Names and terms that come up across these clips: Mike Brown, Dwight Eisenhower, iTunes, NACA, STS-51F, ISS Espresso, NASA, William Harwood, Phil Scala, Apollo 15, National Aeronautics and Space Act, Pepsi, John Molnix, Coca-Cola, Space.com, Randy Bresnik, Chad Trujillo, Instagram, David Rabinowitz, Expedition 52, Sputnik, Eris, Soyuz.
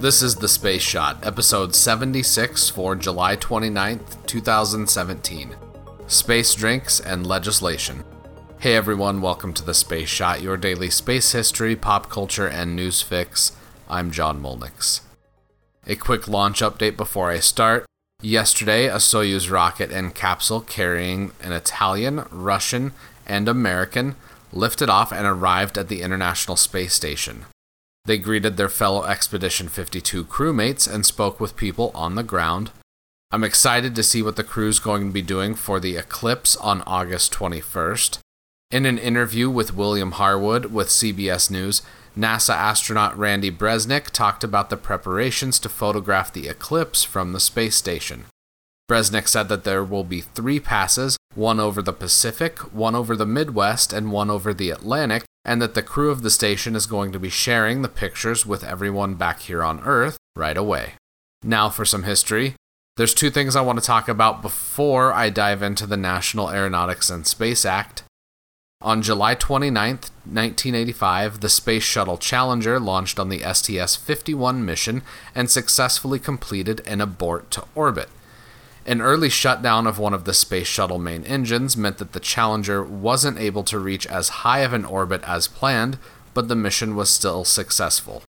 This is The Space Shot, episode 76 for July 29th, 2017. Space Drinks and Legislation. Hey everyone, welcome to The Space Shot, your daily space history, pop culture, and news fix. I'm John Molnix. A quick launch update before I start. Yesterday, a Soyuz rocket and capsule carrying an Italian, Russian, and American lifted off and arrived at the International Space Station. They greeted their fellow Expedition 52 crewmates and spoke with people on the ground. I'm excited to see what the crew's going to be doing for the eclipse on August 21st. In an interview with William Harwood with CBS News, NASA astronaut Randy Bresnik talked about the preparations to photograph the eclipse from the space station. Bresnik said that there will be three passes, one over the Pacific, one over the Midwest, and one over the Atlantic, and that the crew of the station is going to be sharing the pictures with everyone back here on Earth right away. Now for some history. There's two things I want to talk about before I dive into the National Aeronautics and Space Act. On July 29, 1985, the Space Shuttle Challenger launched on the STS-51 mission and successfully completed an abort to orbit. An early shutdown of one of the Space Shuttle main engines meant that the Challenger wasn't able to reach as high of an orbit as planned, but the mission was still successful.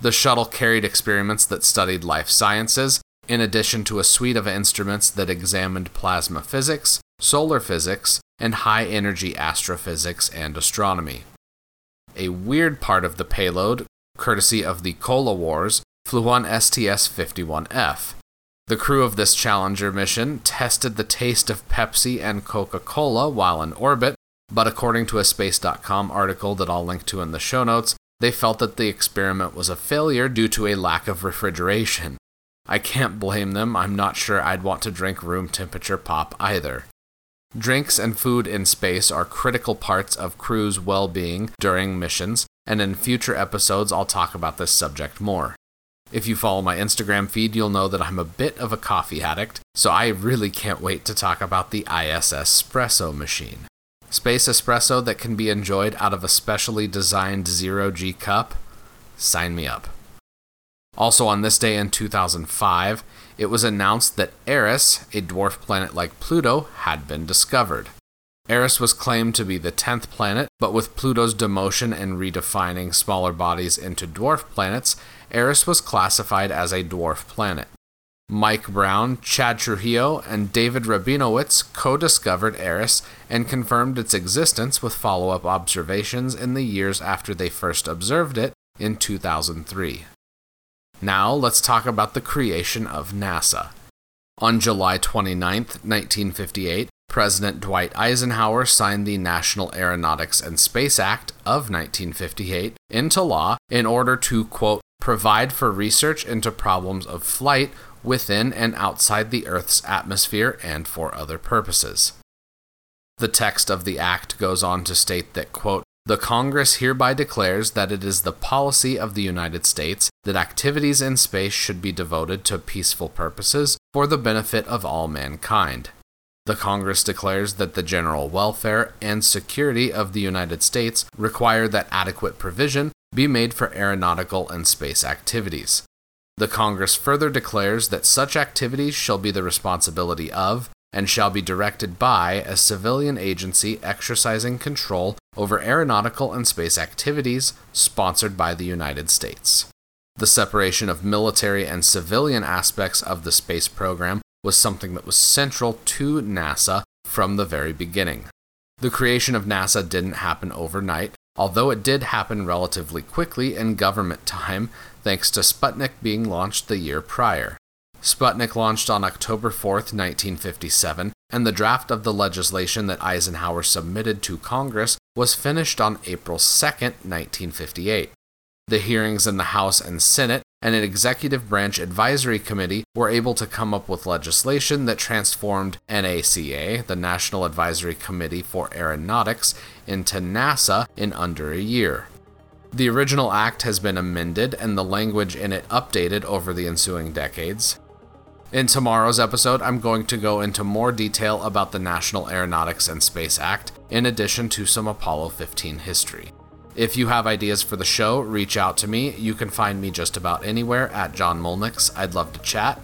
The shuttle carried experiments that studied life sciences, in addition to a suite of instruments that examined plasma physics, solar physics, and high-energy astrophysics and astronomy. A weird part of the payload, courtesy of the Cola Wars, flew on STS-51F. The crew of this Challenger mission tested the taste of Pepsi and Coca-Cola while in orbit, but according to a Space.com article that I'll link to in the show notes, they felt that the experiment was a failure due to a lack of refrigeration. I can't blame them. I'm not sure I'd want to drink room temperature pop either. Drinks and food in space are critical parts of crew's well-being during missions, and in future episodes I'll talk about this subject more. If you follow my Instagram feed, you'll know that I'm a bit of a coffee addict, so I really can't wait to talk about the ISS Espresso machine. Space espresso that can be enjoyed out of a specially designed 0-G cup? Sign me up. Also on this day in 2005, it was announced that Eris, a dwarf planet like Pluto, had been discovered. Eris was claimed to be the 10th planet, but with Pluto's demotion and redefining smaller bodies into dwarf planets, Eris was classified as a dwarf planet. Mike Brown, Chad Trujillo, and David Rabinowitz co-discovered Eris and confirmed its existence with follow-up observations in the years after they first observed it in 2003. Now let's talk about the creation of NASA. On July 29, 1958, President Dwight Eisenhower signed the National Aeronautics and Space Act of 1958 into law in order to, quote, provide for research into problems of flight within and outside the Earth's atmosphere and for other purposes. The text of the act goes on to state that, quote, the Congress hereby declares that it is the policy of the United States that activities in space should be devoted to peaceful purposes for the benefit of all mankind. The Congress declares that the general welfare and security of the United States require that adequate provision be made for aeronautical and space activities. The Congress further declares that such activities shall be the responsibility of and shall be directed by a civilian agency exercising control over aeronautical and space activities sponsored by the United States. The separation of military and civilian aspects of the space program was something that was central to NASA from the very beginning. The creation of NASA didn't happen overnight, although it did happen relatively quickly in government time, thanks to Sputnik being launched the year prior. Sputnik launched on October 4, 1957, and the draft of the legislation that Eisenhower submitted to Congress was finished on April 2, 1958. The hearings in the House and Senate and an executive branch advisory committee were able to come up with legislation that transformed NACA, the National Advisory Committee for Aeronautics, into NASA in under a year. The original act has been amended and the language in it updated over the ensuing decades. In tomorrow's episode, I'm going to go into more detail about the National Aeronautics and Space Act, in addition to some Apollo 15 history. If you have ideas for the show, reach out to me. You can find me just about anywhere at John Molnix. I'd love to chat.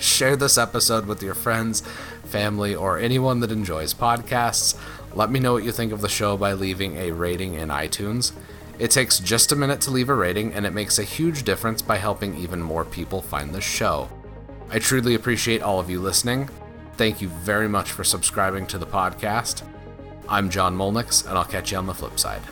Share this episode with your friends, family, or anyone that enjoys podcasts. Let me know what you think of the show by leaving a rating in iTunes. It takes just a minute to leave a rating, and it makes a huge difference by helping even more people find the show. I truly appreciate all of you listening. Thank you very much for subscribing to the podcast. I'm John Molnix, and I'll catch you on the flip side.